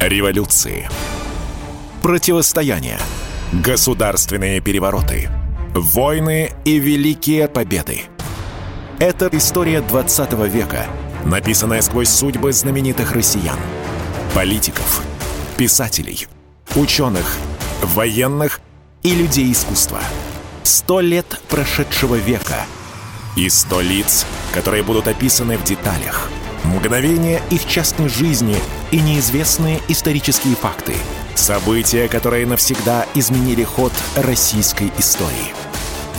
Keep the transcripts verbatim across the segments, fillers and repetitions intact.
Революции, противостояния, государственные перевороты, войны и великие победы. Это история двадцатого века, написанная сквозь судьбы знаменитых россиян, политиков, писателей, ученых, военных и людей искусства. Сто лет прошедшего века и сто лиц, которые будут описаны в деталях. Мгновения их частной жизни и неизвестные исторические факты. События, которые навсегда изменили ход российской истории.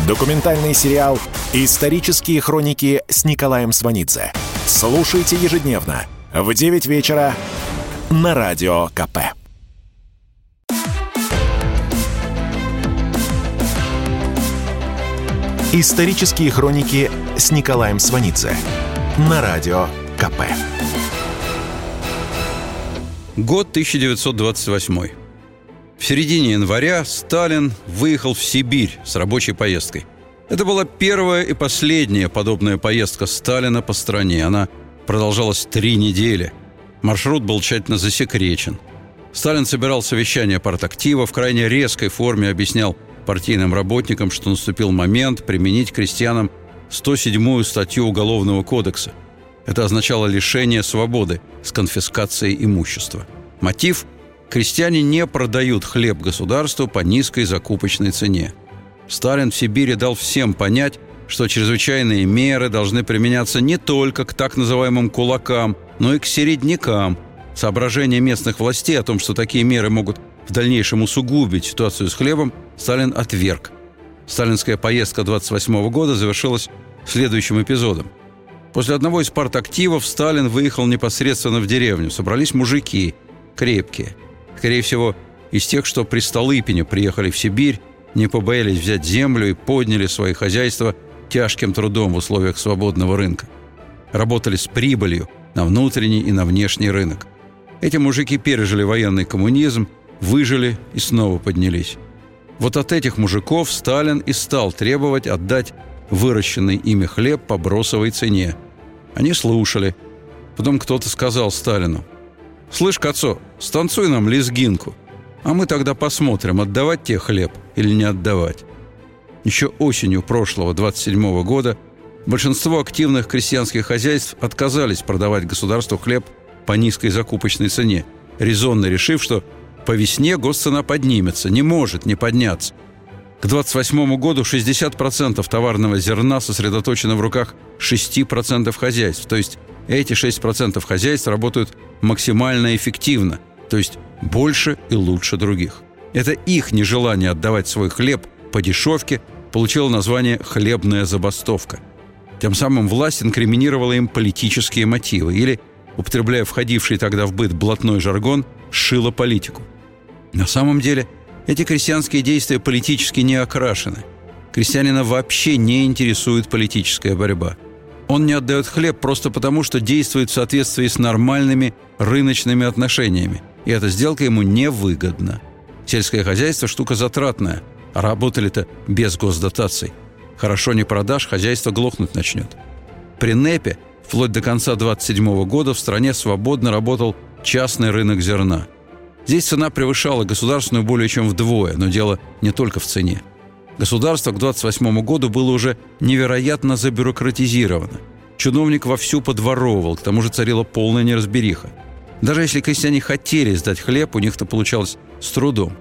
Документальный сериал «Исторические хроники» с Николаем Сванидзе. Слушайте ежедневно в девять вечера на Радио КП. «Исторические хроники» с Николаем Сванидзе на Радио КП. Год тысяча девятьсот двадцать восьмой. В середине января Сталин выехал в Сибирь с рабочей поездкой. Это была первая и последняя подобная поездка Сталина по стране. Она продолжалась три недели. Маршрут был тщательно засекречен. Сталин собирал совещание партактива, в крайне резкой форме объяснял партийным работникам, что наступил момент применить крестьянам сто седьмую статью Уголовного кодекса. Это означало лишение свободы с конфискацией имущества. Мотив – крестьяне не продают хлеб государству по низкой закупочной цене. Сталин в Сибири дал всем понять, что чрезвычайные меры должны применяться не только к так называемым кулакам, но и к середнякам. Соображение местных властей о том, что такие меры могут в дальнейшем усугубить ситуацию с хлебом, Сталин отверг. Сталинская поездка двадцать восьмого года завершилась следующим эпизодом. После одного из партактивов Сталин выехал непосредственно в деревню. Собрались мужики, крепкие. Скорее всего, из тех, что при Столыпине приехали в Сибирь, не побоялись взять землю и подняли свои хозяйства тяжким трудом в условиях свободного рынка. Работали с прибылью на внутренний и на внешний рынок. Эти мужики пережили военный коммунизм, выжили и снова поднялись. Вот от этих мужиков Сталин и стал требовать отдать выращенный ими хлеб по бросовой цене. Они слушали. Потом кто-то сказал Сталину: «Слышь, Кацо, станцуй нам лезгинку, а мы тогда посмотрим, отдавать тебе хлеб или не отдавать». Еще осенью прошлого, двадцать седьмого года, большинство активных крестьянских хозяйств отказались продавать государству хлеб по низкой закупочной цене, резонно решив, что по весне госцена поднимется, не может не подняться. К двадцать восьмому году шестьдесят процентов товарного зерна сосредоточено в руках шести процентов хозяйств. То есть эти шесть процентов хозяйств работают максимально эффективно, то есть больше и лучше других. Это их нежелание отдавать свой хлеб по дешевке получило название «хлебная забастовка». Тем самым власть инкриминировала им политические мотивы или, употребляя входивший тогда в быт блатной жаргон, шила политику. На самом деле эти крестьянские действия политически не окрашены. Крестьянина вообще не интересует политическая борьба. Он не отдает хлеб просто потому, что действует в соответствии с нормальными рыночными отношениями, и эта сделка ему невыгодна. Сельское хозяйство – штука затратная, а работали-то без госдотаций. Хорошо не продашь, хозяйство глохнуть начнет. При НЭПе вплоть до конца двадцать седьмого года в стране свободно работал частный рынок зерна. Здесь цена превышала государственную более чем вдвое, но дело не только в цене. Государство к двадцать восьмому году было уже невероятно забюрократизировано. Чиновник вовсю подворовывал, к тому же царила полная неразбериха. Даже если крестьяне хотели сдать хлеб, у них-то получалось с трудом.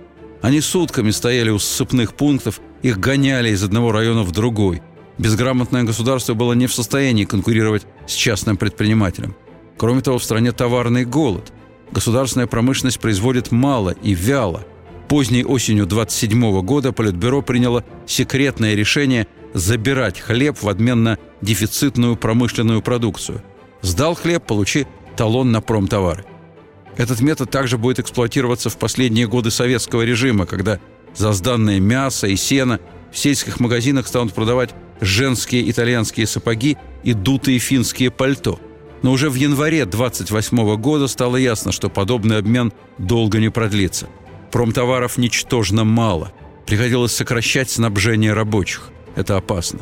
Они сутками стояли у ссыпных пунктов, их гоняли из одного района в другой. Безграмотное государство было не в состоянии конкурировать с частным предпринимателем. Кроме того, в стране товарный голод. Государственная промышленность производит мало и вяло. Поздней осенью двадцать седьмого года Политбюро приняло секретное решение забирать хлеб в обмен на дефицитную промышленную продукцию. Сдал хлеб – получи талон на промтовары. Этот метод также будет эксплуатироваться в последние годы советского режима, когда за сданное мясо и сено в сельских магазинах станут продавать женские итальянские сапоги и дутые финские пальто. Но уже в январе двадцать восьмого года стало ясно, что подобный обмен долго не продлится. Промтоваров ничтожно мало. Приходилось сокращать снабжение рабочих. Это опасно.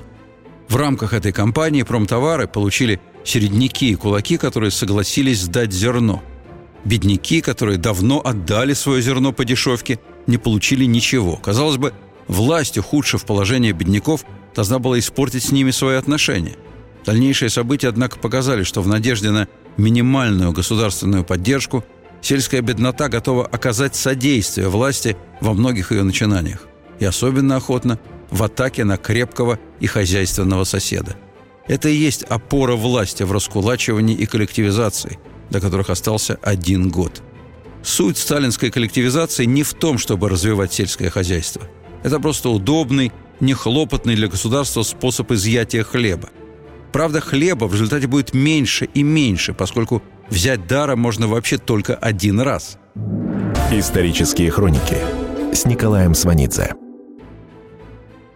В рамках этой кампании промтовары получили середняки и кулаки, которые согласились сдать зерно. Бедняки, которые давно отдали свое зерно по дешевке, не получили ничего. Казалось бы, власть, ухудшив положение бедняков, должна была испортить с ними свои отношения. Дальнейшие события, однако, показали, что в надежде на минимальную государственную поддержку сельская беднота готова оказать содействие власти во многих ее начинаниях, и особенно охотно в атаке на крепкого и хозяйственного соседа. Это и есть опора власти в раскулачивании и коллективизации, до которых остался один год. Суть сталинской коллективизации не в том, чтобы развивать сельское хозяйство. Это просто удобный, нехлопотный для государства способ изъятия хлеба. Правда, хлеба в результате будет меньше и меньше, поскольку взять даром можно вообще только один раз. Исторические хроники с Николаем Сванидзе.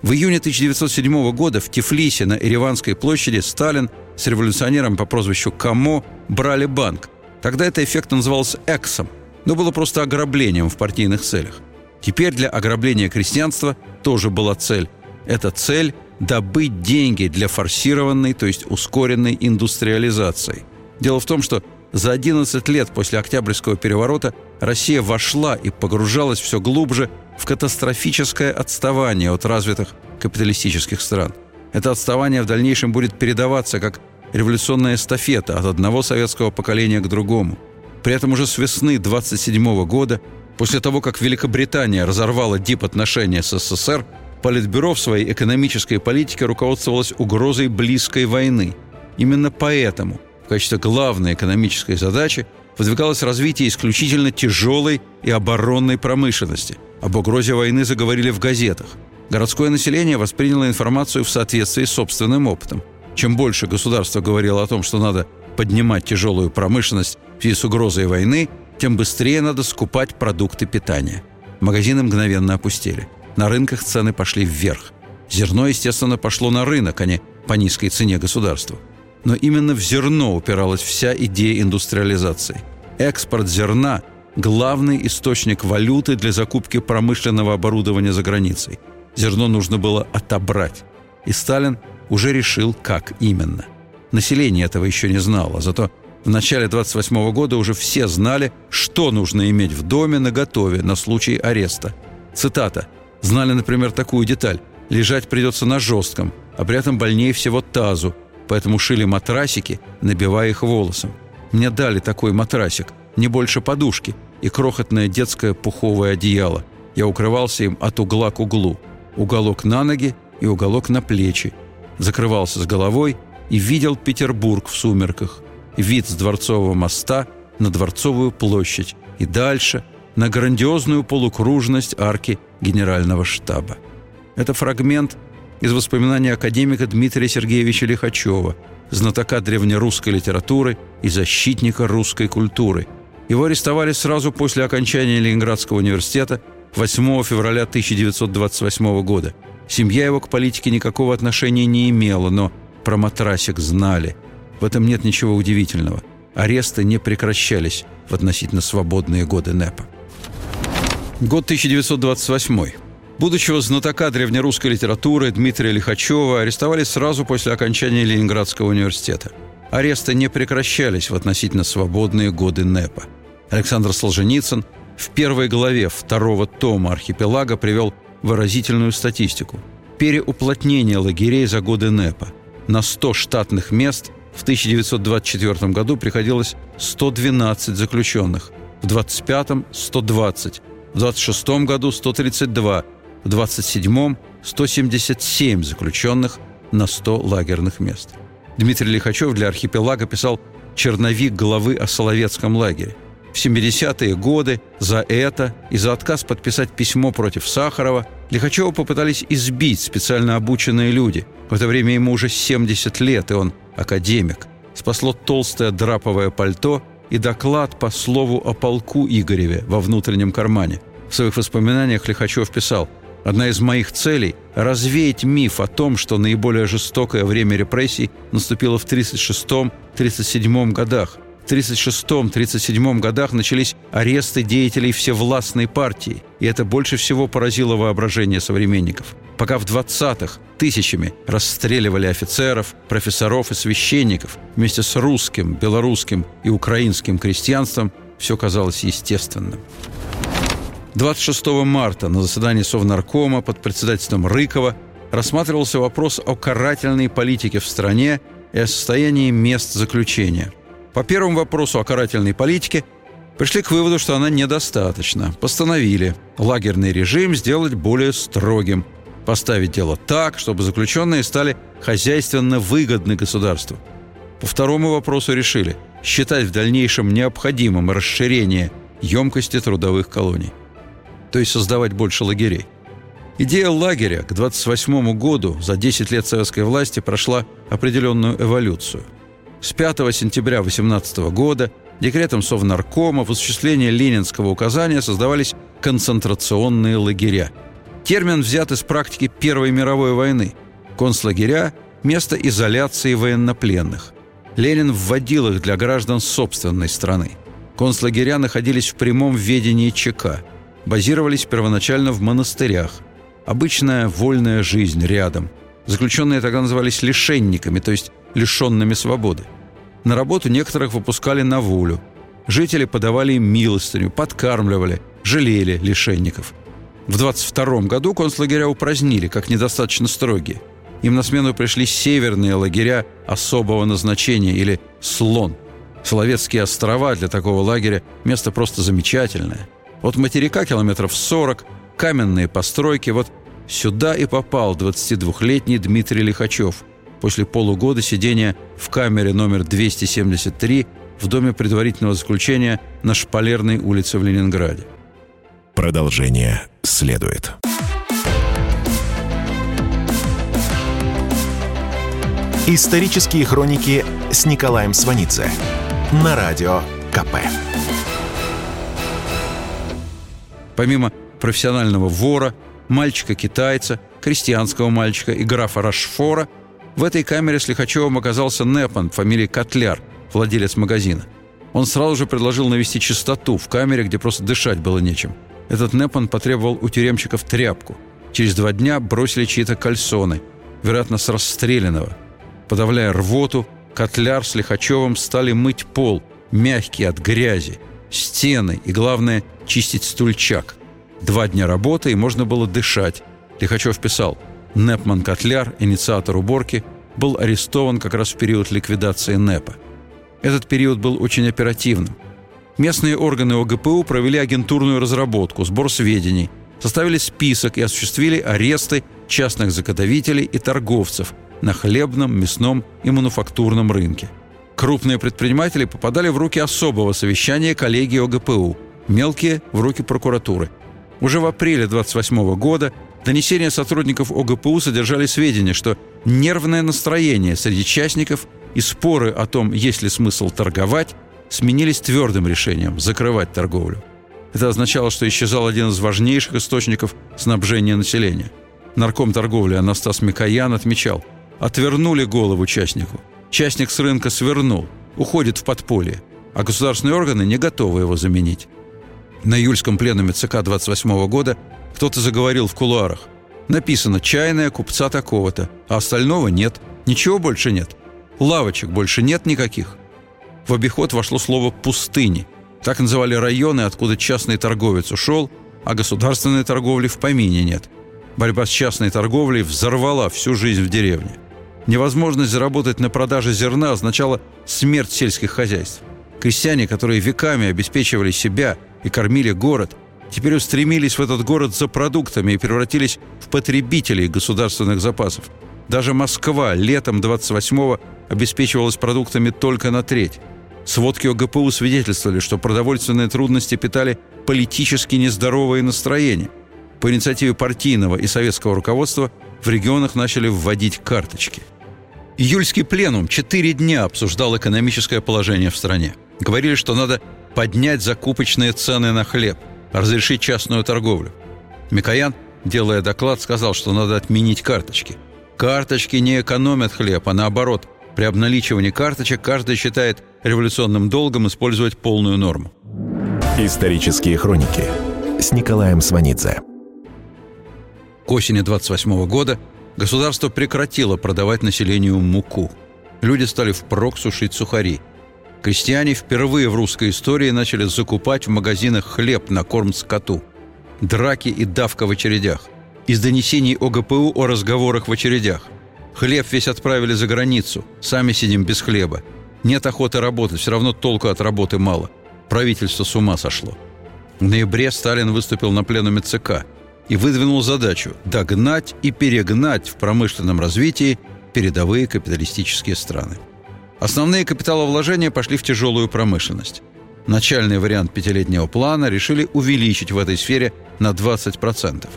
В июне тысяча девятьсот седьмого года в Тифлисе на Ереванской площади Сталин с революционером по прозвищу Камо брали банк. Тогда это эффектно называлось «эксом», но было просто ограблением в партийных целях. Теперь для ограбления крестьянства тоже была цель. Эта цель – добыть деньги для форсированной, то есть ускоренной индустриализации. Дело в том, что за одиннадцать лет после Октябрьского переворота Россия вошла и погружалась все глубже в катастрофическое отставание от развитых капиталистических стран. Это отставание в дальнейшем будет передаваться как революционная эстафета от одного советского поколения к другому. При этом уже с весны двадцать седьмого года, после того, как Великобритания разорвала дипотношения с СССР, Политбюро в своей экономической политике руководствовалось угрозой близкой войны. Именно поэтому в качестве главной экономической задачи выдвигалось развитие исключительно тяжелой и оборонной промышленности. Об угрозе войны заговорили в газетах. Городское население восприняло информацию в соответствии с собственным опытом. Чем больше государство говорило о том, что надо поднимать тяжелую промышленность в связи с угрозой войны, тем быстрее надо скупать продукты питания. Магазины мгновенно опустели. На рынках цены пошли вверх. Зерно, естественно, пошло на рынок, а не по низкой цене государству. Но именно в зерно упиралась вся идея индустриализации. Экспорт зерна – главный источник валюты для закупки промышленного оборудования за границей. Зерно нужно было отобрать. И Сталин уже решил, как именно. Население этого еще не знало, зато в начале двадцать восьмого года уже все знали, что нужно иметь в доме наготове на случай ареста. Цитата. Знали, например, такую деталь. Лежать придется на жестком, а при этом больнее всего тазу, поэтому шили матрасики, набивая их волосом. Мне дали такой матрасик, не больше подушки, и крохотное детское пуховое одеяло. Я укрывался им от угла к углу. Уголок на ноги и уголок на плечи. Закрывался с головой и видел Петербург в сумерках. Вид с Дворцового моста на Дворцовую площадь и дальше на грандиозную полукружность арки Генерального штаба. Это фрагмент из воспоминаний академика Дмитрия Сергеевича Лихачева, знатока древнерусской литературы и защитника русской культуры. Его арестовали сразу после окончания Ленинградского университета восьмого февраля тысяча девятьсот двадцать восьмого года. Семья его к политике никакого отношения не имела, но про матрасик знали. В этом нет ничего удивительного. Аресты не прекращались в относительно свободные годы НЭПа. Год тысяча девятьсот двадцать восьмой. Будущего знатока древнерусской литературы Дмитрия Лихачева арестовали сразу после окончания Ленинградского университета. Аресты не прекращались в относительно свободные годы НЭПа. Александр Солженицын в первой главе второго тома «Архипелага» привел выразительную статистику. Переуплотнение лагерей за годы НЭПа. На сто штатных мест в тысяча девятьсот двадцать четвёртом году приходилось сто двенадцать заключенных, в двадцать пятом – сто двадцать, в двадцать шестом году – сто тридцать два, в двадцать седьмом – сто семьдесят семь заключенных на сто лагерных мест. Дмитрий Лихачев для «Архипелага» писал черновик главы о Соловецком лагере. В семидесятые годы за это и за отказ подписать письмо против Сахарова Лихачева попытались избить специально обученные люди. В это время ему уже семьдесят лет, и он академик. Спасло толстое драповое пальто и доклад по слову о полку Игореве во внутреннем кармане. В своих воспоминаниях Лихачев писал: «Одна из моих целей – развеять миф о том, что наиболее жестокое время репрессий наступило в тридцать шестом — тридцать седьмом годах. В тридцать шестом — тридцать седьмом годах начались аресты деятелей всевластной партии, и это больше всего поразило воображение современников. Пока в двадцатых тысячами расстреливали офицеров, профессоров и священников вместе с русским, белорусским и украинским крестьянством, все казалось естественным. двадцать шестого марта на заседании Совнаркома под председательством Рыкова рассматривался вопрос о карательной политике в стране и о состоянии мест заключения. По первому вопросу о карательной политике пришли к выводу, что она недостаточна. Постановили лагерный режим сделать более строгим, поставить дело так, чтобы заключенные стали хозяйственно выгодны государству. По второму вопросу решили считать в дальнейшем необходимым расширение емкости трудовых колоний, то есть создавать больше лагерей. Идея лагеря к двадцать восьмому году за десять лет советской власти прошла определенную эволюцию. С пятого сентября тысяча девятьсот восемнадцатого года декретом Совнаркома в осуществлении ленинского указания создавались концентрационные лагеря. Термин взят из практики Первой мировой войны. Концлагеря – место изоляции военнопленных. Ленин вводил их для граждан собственной страны. Концлагеря находились в прямом ведении ЧК. Базировались первоначально в монастырях. Обычная вольная жизнь рядом. Заключенные тогда назывались лишенниками, то есть лишенными свободы. На работу некоторых выпускали на волю. Жители подавали им милостыню, подкармливали, жалели лишенников. В двадцать втором году концлагеря упразднили, как недостаточно строгие. Им на смену пришли северные лагеря особого назначения или «Слон». Соловецкие острова для такого лагеря – место просто замечательное. От материка километров сорок, каменные постройки. Вот сюда и попал двадцатидвухлетний Дмитрий Лихачев после полугода сидения в камере номер двести семьдесят три в доме предварительного заключения на Шпалерной улице в Ленинграде. Продолжение следует. Исторические хроники с Николаем Сванидзе на радио КП. Помимо профессионального вора, мальчика-китайца, крестьянского мальчика и графа Рашфора, в этой камере с Лихачевым оказался Непан, фамилии Котляр, владелец магазина. Он сразу же предложил навести чистоту в камере, где просто дышать было нечем. Этот Непан потребовал у тюремщиков тряпку. Через два дня бросили чьи-то кальсоны, вероятно, с расстрелянного. Подавляя рвоту, Котляр с Лихачевым стали мыть пол, мягкий от грязи, стены и, главное, чистить стульчак. Два дня работы, и можно было дышать. Лихачев писал: Непман Котляр, инициатор уборки, был арестован как раз в период ликвидации НЭПа. Этот период был очень оперативным. Местные органы ОГПУ провели агентурную разработку, сбор сведений, составили список и осуществили аресты частных заготовителей и торговцев на хлебном, мясном и мануфактурном рынке. Крупные предприниматели попадали в руки особого совещания коллегии ОГПУ, мелкие – в руки прокуратуры. Уже в апреле двадцать восьмого года донесения сотрудников ОГПУ содержали сведения, что нервное настроение среди частников и споры о том, есть ли смысл торговать, сменились твердым решением – закрывать торговлю. Это означало, что исчезал один из важнейших источников снабжения населения. Нарком торговли Анастас Микоян отмечал: «Отвернули голову частнику. Частник с рынка свернул, уходит в подполье, а государственные органы не готовы его заменить». На июльском пленуме ЦК двадцать восьмого года кто-то заговорил в кулуарах: «Написано «чайная купца такого-то», а остального нет, ничего больше нет, лавочек больше нет никаких». В обиход вошло слово «пустыни». Так называли районы, откуда частный торговец ушел, а государственной торговли в помине нет. Борьба с частной торговлей взорвала всю жизнь в деревне. Невозможность заработать на продаже зерна означала смерть сельских хозяйств. Крестьяне, которые веками обеспечивали себя и кормили город, теперь устремились в этот город за продуктами и превратились в потребителей государственных запасов. Даже Москва летом двадцать восьмого обеспечивалась продуктами только на треть. Сводки ОГПУ свидетельствовали, что продовольственные трудности питали политически нездоровые настроения. По инициативе партийного и советского руководства в регионах начали вводить карточки. Июльский пленум четыре дня обсуждал экономическое положение в стране. Говорили, что надо поднять закупочные цены на хлеб, разрешить частную торговлю. Микоян, делая доклад, сказал, что надо отменить карточки. Карточки не экономят хлеб, а наоборот, при обналичивании карточек каждый считает революционным долгом использовать полную норму. Исторические хроники с Николаем Сванидзе. К осени двадцать восьмого года государство прекратило продавать населению муку. Люди стали впрок сушить сухари. крестьяне впервые в русской истории начали закупать в магазинах хлеб на корм скоту. Драки и давка в очередях. Из донесений о гэ пэ у о разговорах в очередях. Хлеб весь отправили за границу. Сами сидим без хлеба. Нет охоты работать, все равно толку от работы мало. Правительство с ума сошло. В ноябре Сталин выступил на пленуме цэ ка и выдвинул задачу догнать и перегнать в промышленном развитии передовые капиталистические страны. Основные капиталовложения пошли в тяжелую промышленность. Начальный вариант пятилетнего плана решили увеличить в этой сфере на двадцать процентов.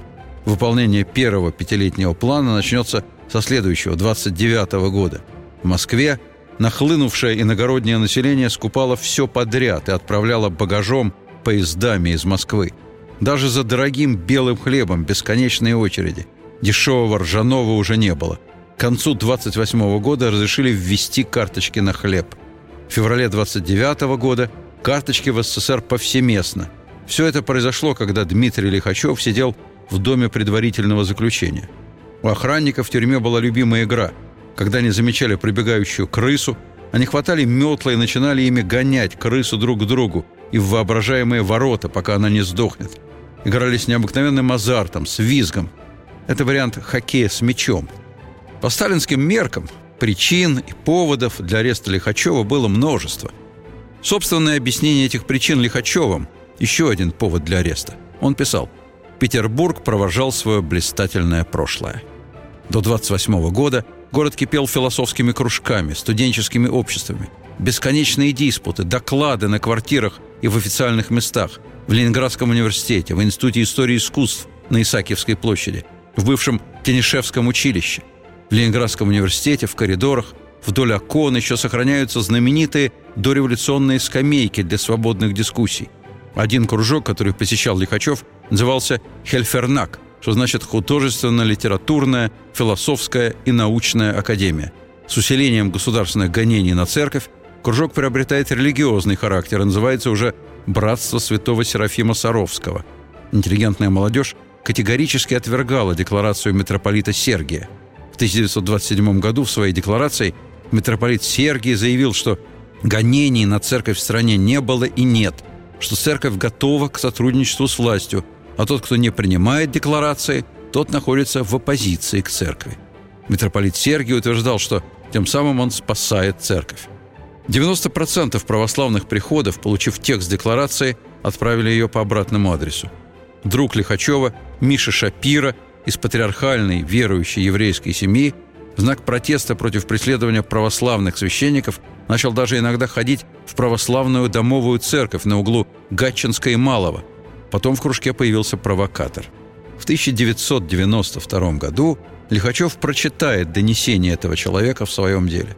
Выполнение первого пятилетнего плана начнется со следующего, двадцать девятого года. В Москве нахлынувшее иногороднее население скупало все подряд и отправляло багажом поездами из Москвы. Даже за дорогим белым хлебом бесконечные очереди. Дешевого ржаного уже не было. К концу двадцать восьмого года разрешили ввести карточки на хлеб. В феврале двадцать девятого года карточки в эс эс эс эр повсеместно. Все это произошло, когда Дмитрий Лихачев сидел в доме предварительного заключения. У охранников в тюрьме была любимая игра. Когда они замечали прибегающую крысу, они хватали метла и начинали ими гонять крысу друг к другу и в воображаемые ворота, пока она не сдохнет. Играли с необыкновенным азартом, с визгом. Это вариант хоккея с мячом. По сталинским меркам причин и поводов для ареста Лихачева было множество. Собственное объяснение этих причин Лихачевым – еще один повод для ареста. Он писал: «Петербург провожал свое блистательное прошлое». До двадцать восьмого года город кипел философскими кружками, студенческими обществами. Бесконечные диспуты, доклады на квартирах и в официальных местах. В Ленинградском университете, в Институте истории искусств на Исаакиевской площади, в бывшем Тенишевском училище. В Ленинградском университете, в коридорах, вдоль окон еще сохраняются знаменитые дореволюционные скамейки для свободных дискуссий. Один кружок, который посещал Лихачев, назывался «Хельфернак», что значит «Художественно-литературная, философская и научная академия». С усилением государственных гонений на церковь кружок приобретает религиозный характер и называется уже «Братство святого Серафима Саровского». Интеллигентная молодежь категорически отвергала декларацию митрополита Сергия. В тысяча девятьсот двадцать седьмом году в своей декларации митрополит Сергий заявил, что гонений на церковь в стране не было и нет, что церковь готова к сотрудничеству с властью, а тот, кто не принимает декларации, тот находится в оппозиции к церкви. Митрополит Сергий утверждал, что тем самым он спасает церковь. девяносто процентов православных приходов, получив текст декларации, отправили ее по обратному адресу. Друг Лихачева, Миша Шапира, из патриархальной верующей еврейской семьи, в знак протеста против преследования православных священников начал даже иногда ходить в православную домовую церковь на углу Гатчинска и Малого. Потом в кружке появился провокатор. В тысяча девятьсот девяносто втором году Лихачев прочитает донесение этого человека в своем деле.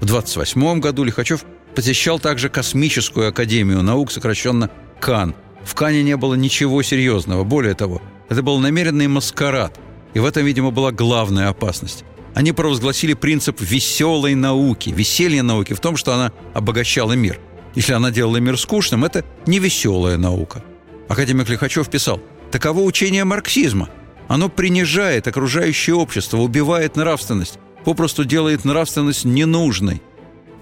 В двадцать восьмом году Лихачев посещал также Космическую академию наук, сокращенно КАН. В КАНе не было ничего серьезного. Более того, это был намеренный маскарад, и в этом, видимо, была главная опасность. Они провозгласили принцип веселой науки, веселье науки в том, что она обогащала мир. Если она делала мир скучным, это не веселая наука. Академик Лихачев писал: «Таково учение марксизма. Оно принижает окружающее общество, убивает нравственность, попросту делает нравственность ненужной».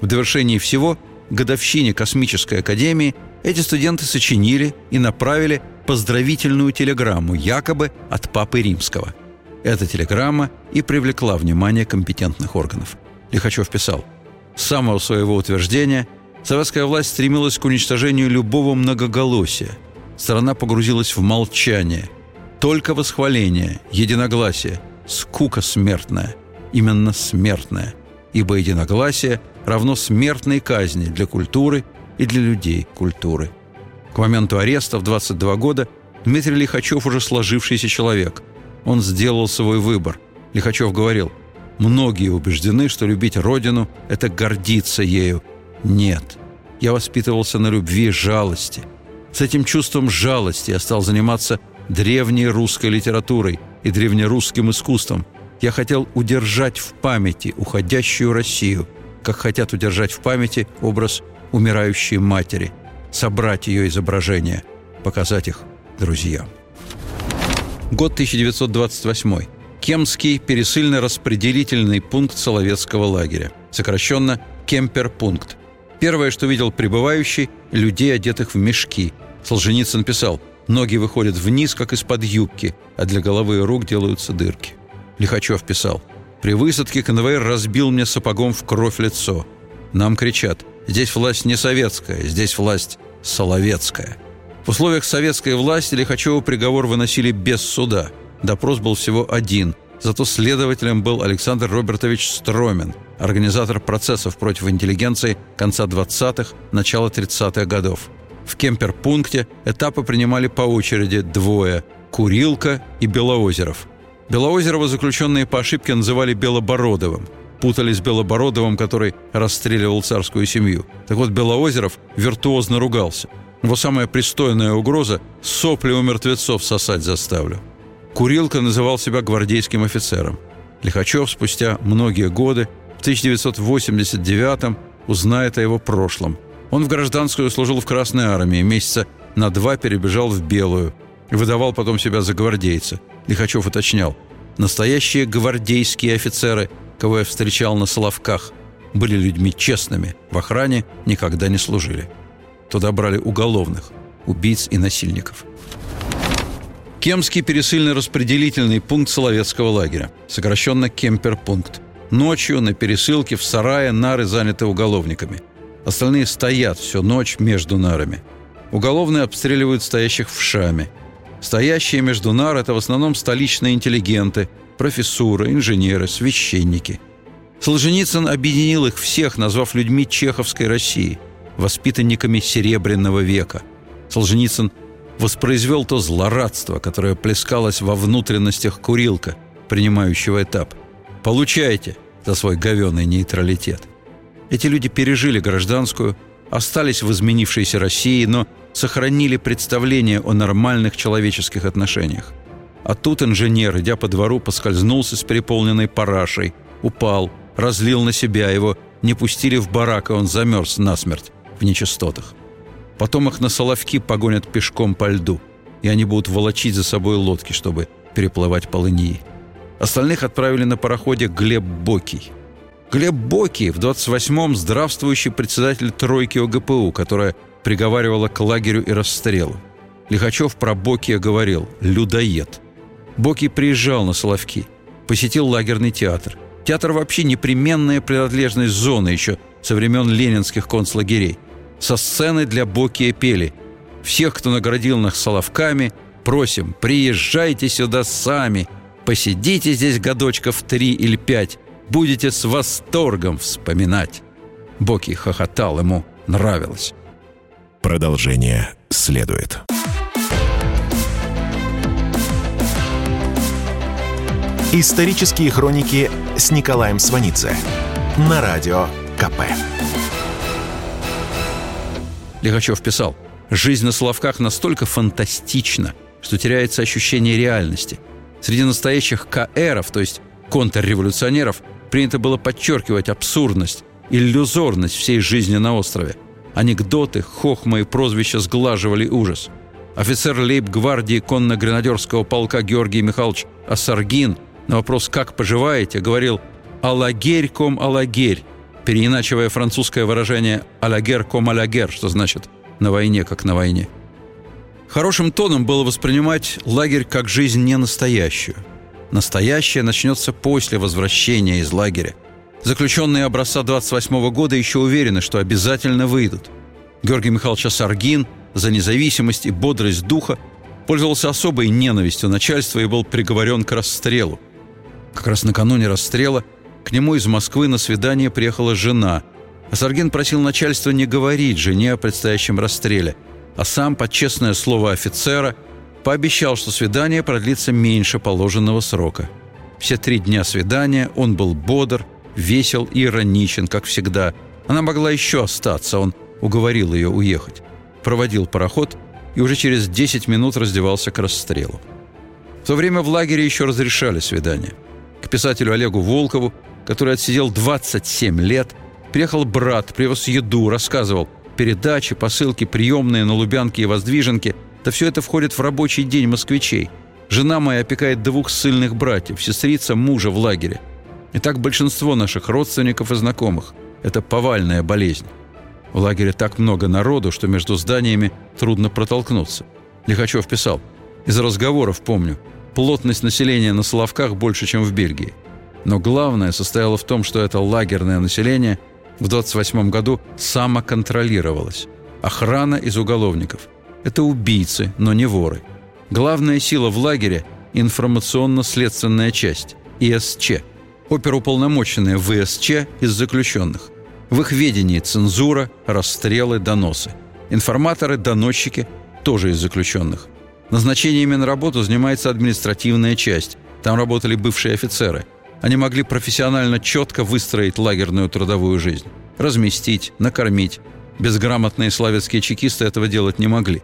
В довершении всего, к годовщине Космической академии эти студенты сочинили и направили поздравительную телеграмму, якобы от Папы Римского. Эта телеграмма и привлекла внимание компетентных органов. Лихачев писал: «С самого своего утверждения советская власть стремилась к уничтожению любого многоголосия. Страна погрузилась в молчание. Только восхваление, единогласие, скука смертная, именно смертная, ибо единогласие равно смертной казни для культуры и для людей культуры». К моменту ареста в двадцать два года Дмитрий Лихачев уже сложившийся человек. Он сделал свой выбор. Лихачев говорил: «Многие убеждены, что любить Родину – это гордиться ею. Нет, я воспитывался на любви жалости. С этим чувством жалости я стал заниматься древней русской литературой и древнерусским искусством. Я хотел удержать в памяти уходящую Россию, как хотят удержать в памяти образ умирающей матери, собрать ее изображения, показать их друзьям». Год тысяча девятьсот двадцать восьмой. Кемский пересыльно-распределительный пункт Соловецкого лагеря, сокращенно Кемперпункт. Первое, что видел прибывающий – людей, одетых в мешки. Солженицын писал: «Ноги выходят вниз, как из-под юбки, а для головы и рук делаются дырки». Лихачев писал: «При высадке конвоир разбил мне сапогом в кровь лицо. Нам кричат: здесь власть не советская, здесь власть соловецкая». В условиях советской власти Лихачеву приговор выносили без суда. Допрос был всего один. Зато следователем был Александр Робертович Стромин, организатор процессов против интеллигенции конца двадцатых, начала тридцатых годов. В кемперпункте этапы принимали по очереди двое – Курилка и Белоозеров. Белоозерова заключенные по ошибке называли Белобородовым. Путали с Белобородовым, который расстреливал царскую семью. Так вот, Белоозеров виртуозно ругался. Его самая пристойная угроза – сопли у мертвецов сосать заставлю. Курилка называл себя гвардейским офицером. Лихачев спустя многие годы, в тысяча девятьсот восемьдесят девятом, узнает о его прошлом. Он в гражданскую служил в Красной армии, месяца на два перебежал в Белую. Выдавал потом себя за гвардейца. Лихачев уточнял: настоящие гвардейские офицеры, кого я встречал на Соловках, были людьми честными, в охране никогда не служили. Туда брали уголовных, убийц и насильников. Кемский пересыльно-распределительный пункт Соловецкого лагеря, сокращенно Кемперпункт. Ночью на пересылке в сарае нары заняты уголовниками. Остальные стоят всю ночь между нарами. Уголовные обстреливают стоящих в шаме. Стоящие между нар – это в основном столичные интеллигенты, профессуры, инженеры, священники. Солженицын объединил их всех, назвав людьми чеховской России, воспитанниками Серебряного века. Солженицын воспроизвел то злорадство, которое плескалось во внутренностях Курилка, принимающего этап. «Получайте за свой говёный нейтралитет». Эти люди пережили гражданскую, остались в изменившейся России, но сохранили представление о нормальных человеческих отношениях. А тут инженер, идя по двору, поскользнулся с переполненной парашей, упал, разлил на себя, его не пустили в барак, и он замерз насмерть в нечистотах. Потом их на Соловки погонят пешком по льду, и они будут волочить за собой лодки, чтобы переплывать полыньи. Остальных отправили на пароходе Глеб Бокий. Глеб Бокий в двадцать восьмом здравствующий председатель тройки ОГПУ, которая приговаривала к лагерю и расстрелу. Лихачев про Бокия говорил: «Людоед». Бокий приезжал на Соловки, посетил лагерный театр. Театр вообще непременная принадлежность зоны еще со времен ленинских концлагерей. Со сцены для Бокия пели: «Всех, кто наградил нас Соловками, просим, приезжайте сюда сами, посидите здесь годочков три или пять, будете с восторгом вспоминать». Бокий хохотал, ему нравилось. Продолжение следует. Исторические хроники с Николаем Сванидзе на радио КП. Лихачев писал: «Жизнь на Соловках настолько фантастична, что теряется ощущение реальности. Среди настоящих КРов, то есть контрреволюционеров, принято было подчеркивать абсурдность, иллюзорность всей жизни на острове. Анекдоты, хохмы и прозвища сглаживали ужас. Офицер лейб-гвардии конно-гренадерского полка Георгий Михайлович Осаргин на вопрос «Как поживаете?» говорил «Алагерь ком алагерь», переиначивая французское выражение «Алагер ком алагер», что значит «на войне как на войне». Хорошим тоном было воспринимать лагерь как жизнь не настоящую. Настоящее начнется после возвращения из лагеря. Заключенные образца двадцать восьмого года еще уверены, что обязательно выйдут. Георгий Михайлович Осаргин за независимость и бодрость духа пользовался особой ненавистью начальства и был приговорен к расстрелу. Как раз накануне расстрела к нему из Москвы на свидание приехала жена. Осаргин просил начальство не говорить жене о предстоящем расстреле, а сам, под честное слово офицера, пообещал, что свидание продлится меньше положенного срока. Все три дня свидания он был бодр, весел и ироничен, как всегда. Она могла еще остаться, он уговорил ее уехать. Проводил пароход и уже через десять минут раздевался к расстрелу. В то время в лагере еще разрешали свидания. К писателю Олегу Волкову, который отсидел двадцать семь лет, приехал брат, привез еду, рассказывал: передачи, посылки, приемные на Лубянке и Воздвиженке, да все это входит в рабочий день москвичей. Жена моя опекает двух ссыльных братьев, сестрица мужа в лагере. И так большинство наших родственников и знакомых. Это повальная болезнь. В лагере так много народу, что между зданиями трудно протолкнуться. Лихачев писал: «Из разговоров помню, плотность населения на Соловках больше, чем в Бельгии. Но главное состояло в том, что это лагерное население в двадцать восьмом году самоконтролировалось. Охрана из уголовников. Это убийцы, но не воры. Главная сила в лагере – информационно-следственная часть, ИСЧ, оперуполномоченные ВСЧ из заключенных. В их ведении цензура, расстрелы, доносы. Информаторы, доносчики – тоже из заключенных. Назначениями на работу занимается административная часть. Там работали бывшие офицеры. Они могли профессионально четко выстроить лагерную трудовую жизнь. Разместить, накормить. Безграмотные славянские чекисты этого делать не могли.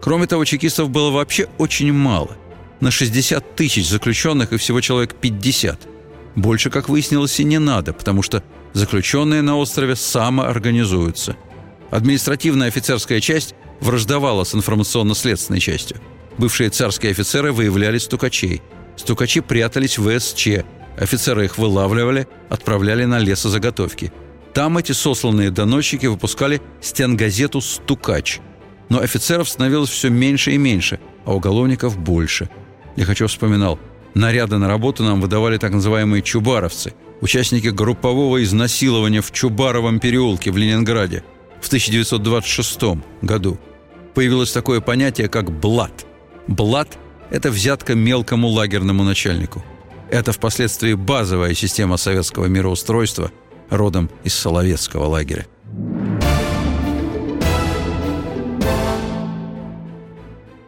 Кроме того, чекистов было вообще очень мало. На шестьдесят тысяч заключенных и всего человек пятьдесят. Больше, как выяснилось, и не надо, потому что заключенные на острове самоорганизуются. Административная офицерская часть враждовала с информационно-следственной частью. Бывшие царские офицеры выявляли стукачей. Стукачи прятались в ВСЧ. Офицеры их вылавливали, отправляли на лесозаготовки. Там эти сосланные доносчики выпускали стенгазету «Стукач». Но офицеров становилось все меньше и меньше, а уголовников больше. Лихачев вспоминал: «Наряды на работу нам выдавали так называемые «чубаровцы», участники группового изнасилования в Чубаровом переулке в Ленинграде в тысяча девятьсот двадцать шестом году. Появилось такое понятие, как «блат». «Блат» – это взятка мелкому лагерному начальнику. Это впоследствии базовая система советского мироустройства, родом из Соловецкого лагеря.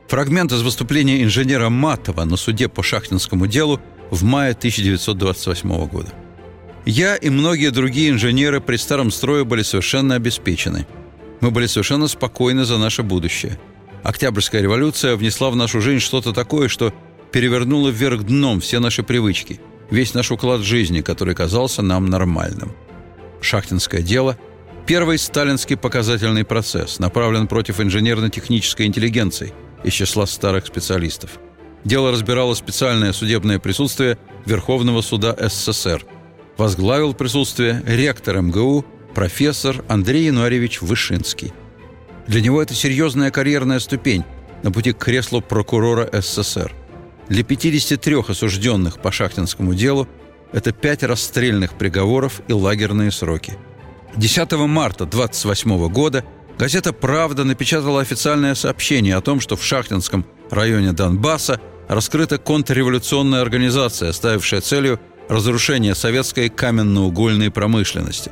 Фрагмент из выступления инженера Матова на суде по шахтинскому делу в мае тысяча девятьсот двадцать восьмого года. «Я и многие другие инженеры при старом строе были совершенно обеспечены. Мы были совершенно спокойны за наше будущее. Октябрьская революция внесла в нашу жизнь что-то такое, что перевернуло вверх дном все наши привычки, весь наш уклад жизни, который казался нам нормальным». Шахтинское дело – первый сталинский показательный процесс, направлен против инженерно-технической интеллигенции из числа старых специалистов. Дело разбирало специальное судебное присутствие Верховного суда СССР. Возглавил присутствие ректор МГУ профессор Андрей Януарьевич Вышинский. Для него это серьезная карьерная ступень на пути к креслу прокурора СССР. Для пятидесяти трёх осужденных по шахтинскому делу это пять расстрельных приговоров и лагерные сроки. десятого марта двадцать восьмого года газета «Правда» напечатала официальное сообщение о том, что в шахтинском районе Донбасса раскрыта контрреволюционная организация, ставившая целью разрушение советской каменноугольной промышленности.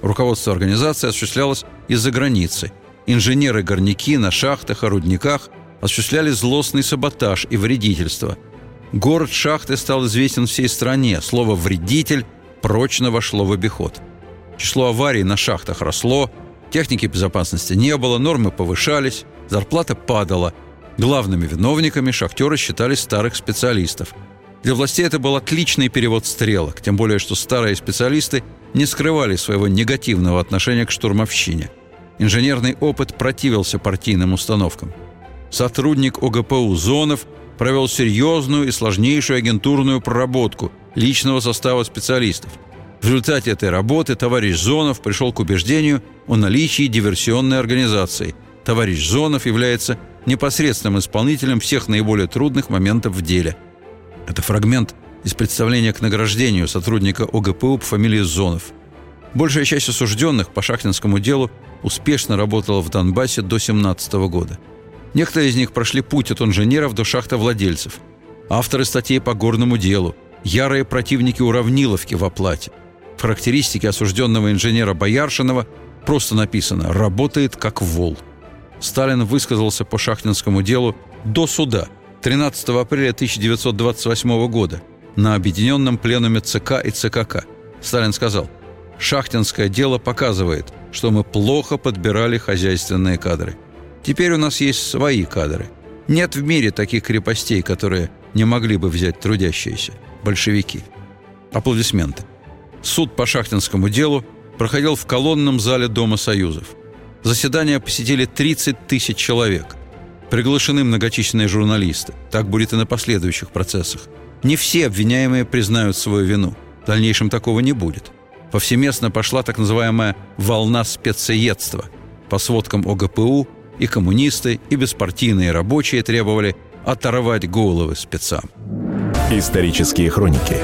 Руководство организации осуществлялось из-за границы. Инженеры-горняки на шахтах и рудниках осуществляли злостный саботаж и вредительство. Город шахты стал известен всей стране. Слово «вредитель» прочно вошло в обиход. Число аварий на шахтах росло, техники безопасности не было, нормы повышались, зарплата падала. Главными виновниками шахтеры считали старых специалистов. Для властей это был отличный перевод стрелок, тем более что старые специалисты не скрывали своего негативного отношения к штурмовщине. Инженерный опыт противился партийным установкам. Сотрудник ОГПУ Зонов провел серьезную и сложнейшую агентурную проработку личного состава специалистов. В результате этой работы товарищ Зонов пришел к убеждению о наличии диверсионной организации. Товарищ Зонов является непосредственным исполнителем всех наиболее трудных моментов в деле. Это фрагмент из представления к награждению сотрудника ОГПУ по фамилии Зонов. Большая часть осужденных по шахтинскому делу успешно работала в Донбассе до семнадцатого года. Некоторые из них прошли путь от инженеров до шахтовладельцев. Авторы статей по горному делу, ярые противники уравниловки в оплате. В характеристике осужденного инженера Бояршинова просто написано «работает как вол». Сталин высказался по шахтинскому делу до суда тринадцатого апреля тысяча девятьсот двадцать восьмого года на объединенном пленуме ЦК и ЦКК. Сталин сказал: «Шахтинское дело показывает, что мы плохо подбирали хозяйственные кадры. Теперь у нас есть свои кадры. Нет в мире таких крепостей, которые не могли бы взять трудящиеся. Большевики». Аплодисменты. Суд по шахтинскому делу проходил в колонном зале Дома Союзов. Заседание посетили тридцать тысяч человек. Приглашены многочисленные журналисты. Так будет и на последующих процессах. Не все обвиняемые признают свою вину. В дальнейшем такого не будет. повсеместно пошла так называемая «волна спецеедства». По сводкам ОГПУ и коммунисты, и беспартийные рабочие требовали оторвать головы спецам. Исторические хроники.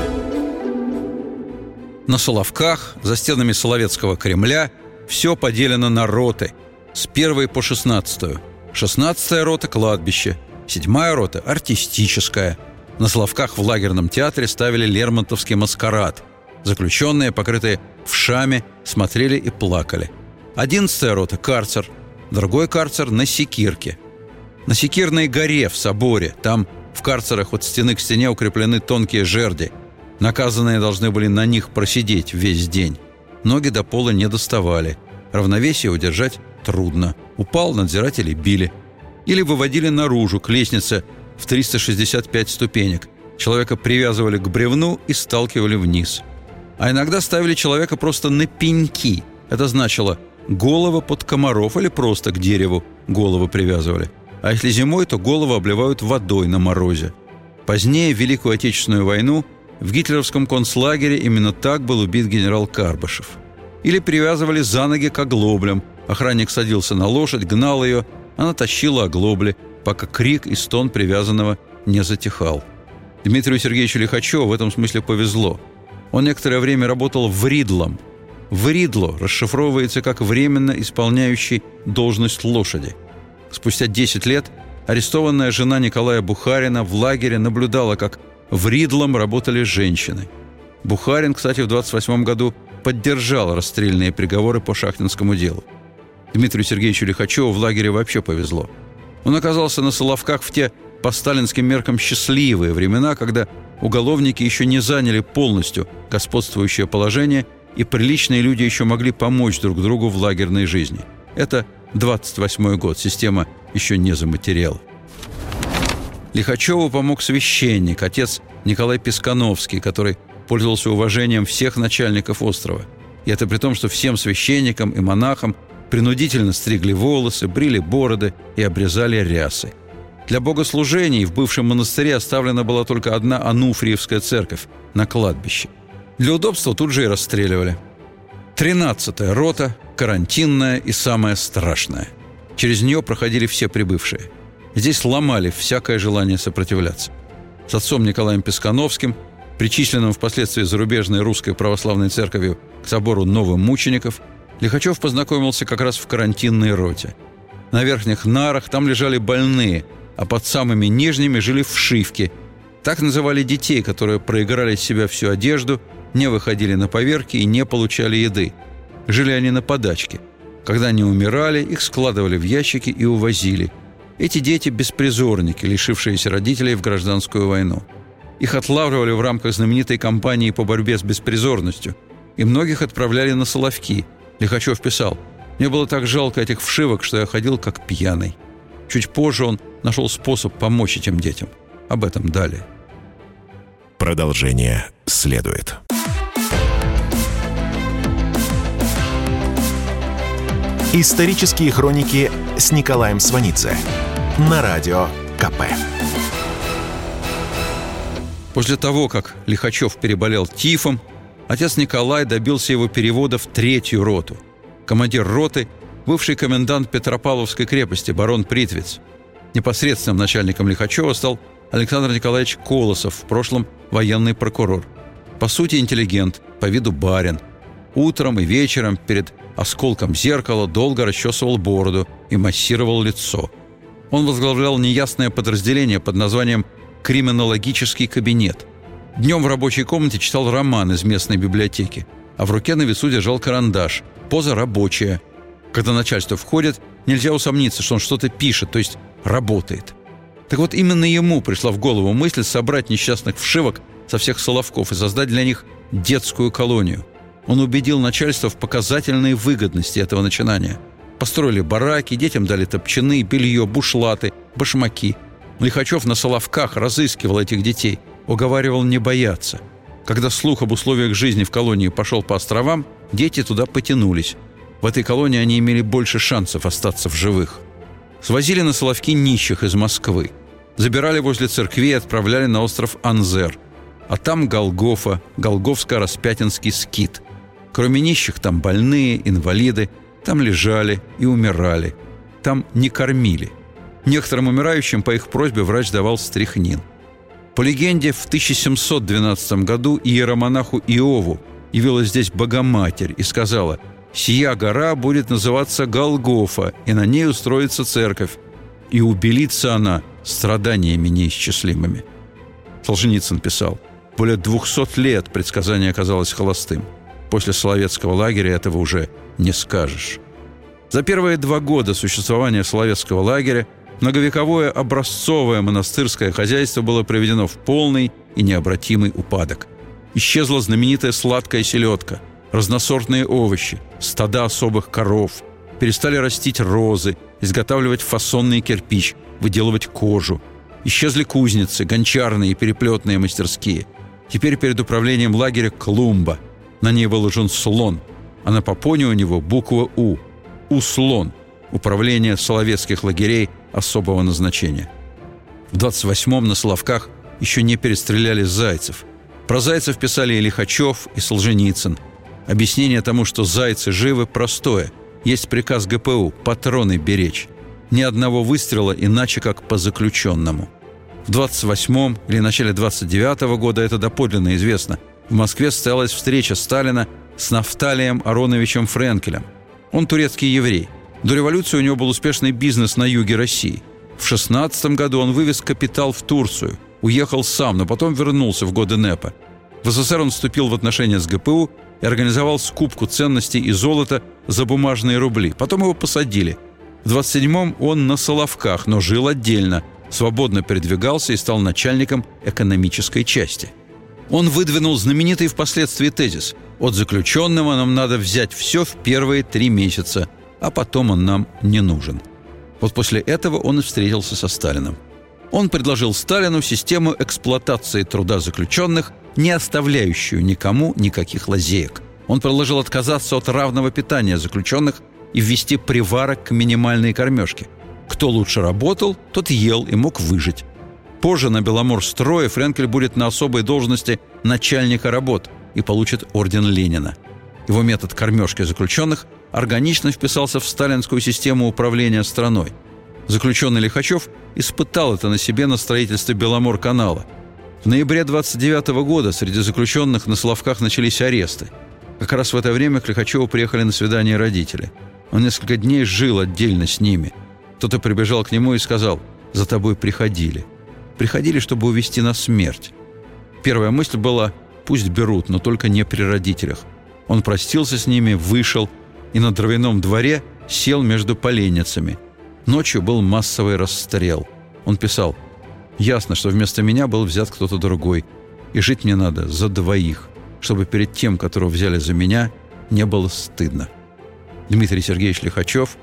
На Соловках, за стенами Соловецкого Кремля, все поделено на роты с первой по шестнадцатую. Шестнадцатая рота – кладбище, седьмая рота – артистическая. На Соловках в лагерном театре ставили лермонтовский маскарад. Заключенные, покрытые вшами, смотрели и плакали. Одиннадцатая рота – карцер, другой карцер – на Секирке. На Секирной горе в соборе, там в карцерах от стены к стене укреплены тонкие жерди. Наказанные должны были на них просидеть весь день. Ноги до пола не доставали. Равновесие удержать трудно. Упал, надзиратели били. Или выводили наружу к лестнице в триста шестьдесят пять ступенек. Человека привязывали к бревну и сталкивали вниз. А иногда ставили человека просто на пеньки. Это значило «голова под комаров» или просто к дереву голову привязывали. А если зимой, то голову обливают водой на морозе. Позднее, в Великую Отечественную войну, в гитлеровском концлагере именно так был убит генерал Карбышев. Или привязывали за ноги к оглоблям. Охранник садился на лошадь, гнал ее, она тащила оглобли, пока крик и стон привязанного не затихал. Дмитрию Сергеевичу Лихачеву в этом смысле повезло. Он некоторое время работал вридлом. Вридло расшифровывается как «временно исполняющий должность лошади». Спустя десять лет арестованная жена Николая Бухарина в лагере наблюдала, как вридлом работали женщины. Бухарин, кстати, в двадцать восьмом году поддержал расстрельные приговоры по шахтинскому делу. Дмитрию Сергеевичу Лихачеву в лагере вообще повезло. Он оказался на Соловках в те, по сталинским меркам, счастливые времена, когда уголовники еще не заняли полностью господствующее положение, и приличные люди еще могли помочь друг другу в лагерной жизни. Это двадцать восьмой год. Система еще не заматерела. Лихачеву помог священник, отец Николай Пескановский, который пользовался уважением всех начальников острова. И это при том, что всем священникам и монахам принудительно стригли волосы, брили бороды и обрезали рясы. Для богослужений в бывшем монастыре оставлена была только одна Ануфриевская церковь на кладбище. Для удобства тут же и расстреливали. Тринадцатая рота, карантинная и самая страшная. Через нее проходили все прибывшие. Здесь ломали всякое желание сопротивляться. С отцом Николаем Пескановским, причисленным впоследствии зарубежной русской православной церковью к собору новомучеников, Лихачев познакомился как раз в карантинной роте. На верхних нарах там лежали больные, а под самыми нижними жили вшивки. Так называли детей, которые проиграли из себя всю одежду, не выходили на поверки и не получали еды. Жили они на подачке. Когда они умирали, их складывали в ящики и увозили. Эти дети – беспризорники, лишившиеся родителей в гражданскую войну. Их отлавливали в рамках знаменитой кампании по борьбе с беспризорностью. И многих отправляли на Соловки. Лихачев писал: «Мне было так жалко этих вшивок, что я ходил как пьяный». Чуть позже он нашел способ помочь этим детям. Об этом далее. Продолжение следует. Исторические хроники с Николаем Сванидзе на радио КП. После того, как Лихачев переболел тифом, отец Николай добился его перевода в третью роту. Командир роты – бывший комендант Петропавловской крепости, барон Притвиц. Непосредственным начальником Лихачева стал Александр Николаевич Колосов, в прошлом военный прокурор. По сути интеллигент, по виду барин. Утром и вечером перед осколком зеркала долго расчесывал бороду и массировал лицо. Он возглавлял неясное подразделение под названием «Криминологический кабинет». Днем в рабочей комнате читал роман из местной библиотеки, а в руке на весу держал карандаш. Поза рабочая. Когда начальство входит, нельзя усомниться, что он что-то пишет, то есть работает. Так вот, именно ему пришла в голову мысль собрать несчастных вшивок со всех Соловков и создать для них детскую колонию. Он убедил начальство в показательной выгодности этого начинания. Построили бараки, детям дали топчаны, белье, бушлаты, башмаки. Лихачев на Соловках разыскивал этих детей, уговаривал не бояться. Когда слух об условиях жизни в колонии пошел по островам, дети туда потянулись. В этой колонии они имели больше шансов остаться в живых. Свозили на Соловки нищих из Москвы. Забирали возле церкви и отправляли на остров Анзер. А там Голгофа, Голгофско-Распятинский скит. Кроме нищих там больные, инвалиды, там лежали и умирали, там не кормили. Некоторым умирающим по их просьбе врач давал стрихнин. По легенде, в тысяча семьсот двенадцатом году иеромонаху Иову явилась здесь Богоматерь и сказала: «Сия гора будет называться Голгофа, и на ней устроится церковь, и убелится она страданиями неисчислимыми». Солженицын писал: «Более двухсот лет предсказание оказалось холостым. После Соловецкого лагеря этого уже не скажешь». За первые два года существования Соловецкого лагеря многовековое образцовое монастырское хозяйство было приведено в полный и необратимый упадок. Исчезла знаменитая сладкая селедка, разносортные овощи, стада особых коров. Перестали растить розы, изготавливать фасонный кирпич, выделывать кожу. Исчезли кузницы, гончарные и переплетные мастерские. Теперь перед управлением лагеря клумба. На ней выложен слон, а на попоне у него буква «У». «У-слон» – управление соловецких лагерей особого назначения. В двадцать восьмом на Соловках еще не перестреляли зайцев. Про зайцев писали и Лихачев, и Солженицын. Объяснение тому, что зайцы живы, простое. Есть приказ ГПУ – патроны беречь. Ни одного выстрела иначе, как по заключенному. В двадцать восьмом или начале двадцать девятого года, это доподлинно известно, в Москве состоялась встреча Сталина с Нафталием Ароновичем Френкелем. Он турецкий еврей. До революции у него был успешный бизнес на юге России. В шестнадцатом году он вывез капитал в Турцию, уехал сам, но потом вернулся в годы НЭПа. В СССР он вступил в отношения с ГПУ и организовал скупку ценностей и золота за бумажные рубли. Потом его посадили. В двадцать седьмом он на Соловках, но жил отдельно, свободно передвигался и стал начальником экономической части. Он выдвинул знаменитый впоследствии тезис: «От заключенного нам надо взять все в первые три месяца, а потом он нам не нужен». Вот после этого он и встретился со Сталиным. Он предложил Сталину систему эксплуатации труда заключенных, не оставляющую никому никаких лазеек. Он предложил отказаться от равного питания заключенных и ввести приварок к минимальной кормежке. Кто лучше работал, тот ел и мог выжить. Позже на Беломорстрое Френкель будет на особой должности начальника работ и получит орден Ленина. Его метод кормежки заключенных органично вписался в сталинскую систему управления страной. Заключенный Лихачев испытал это на себе на строительстве Беломорканала. В ноябре двадцать девятого года среди заключенных на Соловках начались аресты. Как раз в это время к Лихачеву приехали на свидание родители. Он несколько дней жил отдельно с ними. Кто-то прибежал к нему и сказал: «За тобой приходили». Приходили, чтобы увести на смерть. Первая мысль была: пусть берут, но только не при родителях. Он простился с ними, вышел и на дровяном дворе сел между поленницами. Ночью был массовый расстрел. Он писал: «Ясно, что вместо меня был взят кто-то другой. И жить мне надо за двоих, чтобы перед тем, которого взяли за меня, не было стыдно». Дмитрий Сергеевич Лихачев,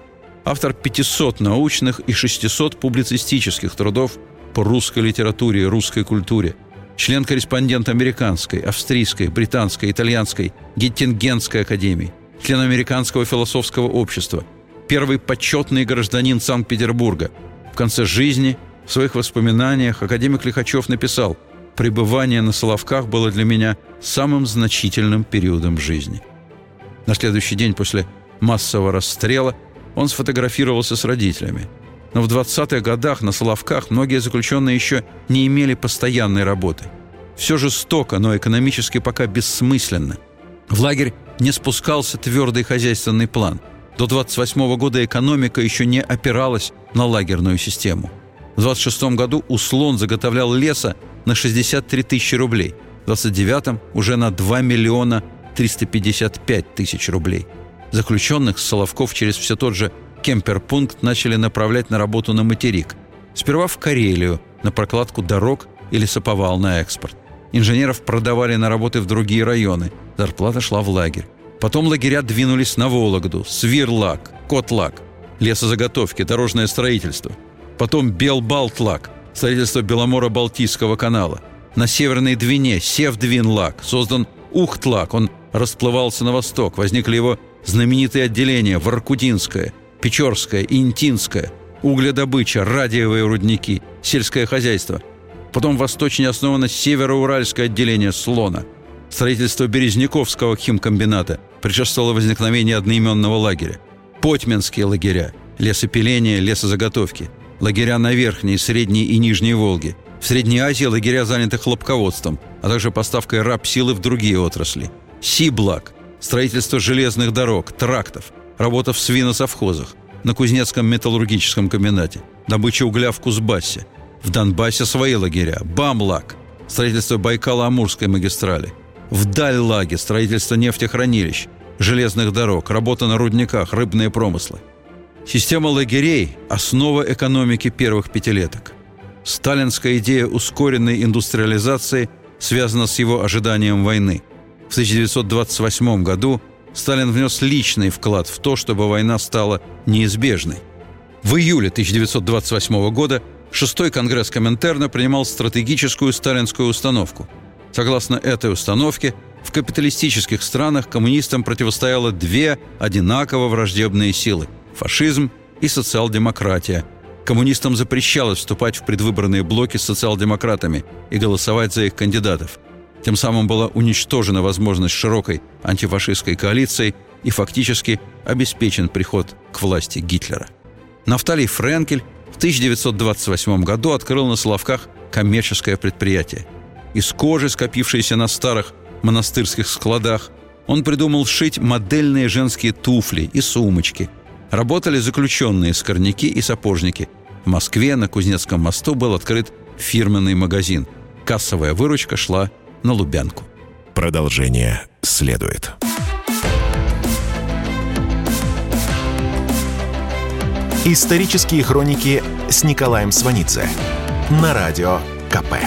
автор пятисот научных и шестисот публицистических трудов по русской литературе и русской культуре, член-корреспондент американской, австрийской, британской, итальянской, Геттингенской академии, член Американского философского общества, первый почетный гражданин Санкт-Петербурга. В конце жизни, в своих воспоминаниях, академик Лихачев написал: «Пребывание на Соловках было для меня самым значительным периодом жизни». На следующий день после массового расстрела он сфотографировался с родителями. Но в двадцатых годах на Соловках многие заключенные еще не имели постоянной работы. Все жестоко, но экономически пока бессмысленно. В лагерь не спускался твердый хозяйственный план. До двадцать восьмого года экономика еще не опиралась на лагерную систему. В двадцать шестом году «Услон» заготовлял леса на шестьдесят три тысячи рублей, в двадцать девятом уже на два миллиона триста пятьдесят пять тысяч рублей. Заключенных с Соловков через все тот же Кемперпункт начали направлять на работу на материк. Сперва в Карелию, на прокладку дорог и лесоповал на экспорт. Инженеров продавали на работы в другие районы. Зарплата шла в лагерь. Потом лагеря двинулись на Вологду, Свирлак, Котлак, лесозаготовки, дорожное строительство. Потом Белбалтлак, строительство Беломоро-Балтийского канала. На Северной Двине Севдвинлак, создан Ухтлак, он расплывался на восток. Возникли его знаменитые отделения: Воркутинское, Печорская, Интинская, угледобыча, радиевые рудники, сельское хозяйство. Потом восточнее основано североуральское отделение «Слона», строительство Березняковского химкомбината, предшествовало возникновение одноименного лагеря. Потьминские лагеря, лесопиление, лесозаготовки, лагеря на Верхней, Средней и Нижней Волге. В Средней Азии лагеря заняты хлопководством, а также поставкой рабсилы в другие отрасли. Сиблак, строительство железных дорог, трактов, работа в свиносовхозах, на Кузнецком металлургическом комбинате, добыча угля в Кузбассе. В Донбассе свои лагеря. Бамлак, строительство Байкало-Амурской магистрали. В Дальлаге строительство нефтехранилищ, железных дорог, работа на рудниках, рыбные промыслы. Система лагерей – основа экономики первых пятилеток. Сталинская идея ускоренной индустриализации связана с его ожиданием войны. В тысяча девятьсот двадцать восьмом году Сталин внес личный вклад в то, чтобы война стала неизбежной. В июле тысяча девятьсот двадцать восьмого года шестой Конгресс Коминтерна принимал стратегическую сталинскую установку. Согласно этой установке, в капиталистических странах коммунистам противостояло две одинаково враждебные силы – фашизм и социал-демократия. Коммунистам запрещалось вступать в предвыборные блоки с социал-демократами и голосовать за их кандидатов. Тем самым была уничтожена возможность широкой антифашистской коалиции и фактически обеспечен приход к власти Гитлера. Нафталий Френкель в тысяча девятьсот двадцать восьмом году открыл на Соловках коммерческое предприятие. Из кожи, скопившейся на старых монастырских складах, он придумал шить модельные женские туфли и сумочки. Работали заключенные, скорняки и сапожники. В Москве на Кузнецком мосту был открыт фирменный магазин. Кассовая выручка шла на Лубянку. Продолжение следует. Исторические хроники с Николаем Сванидзе на радио ка пэ.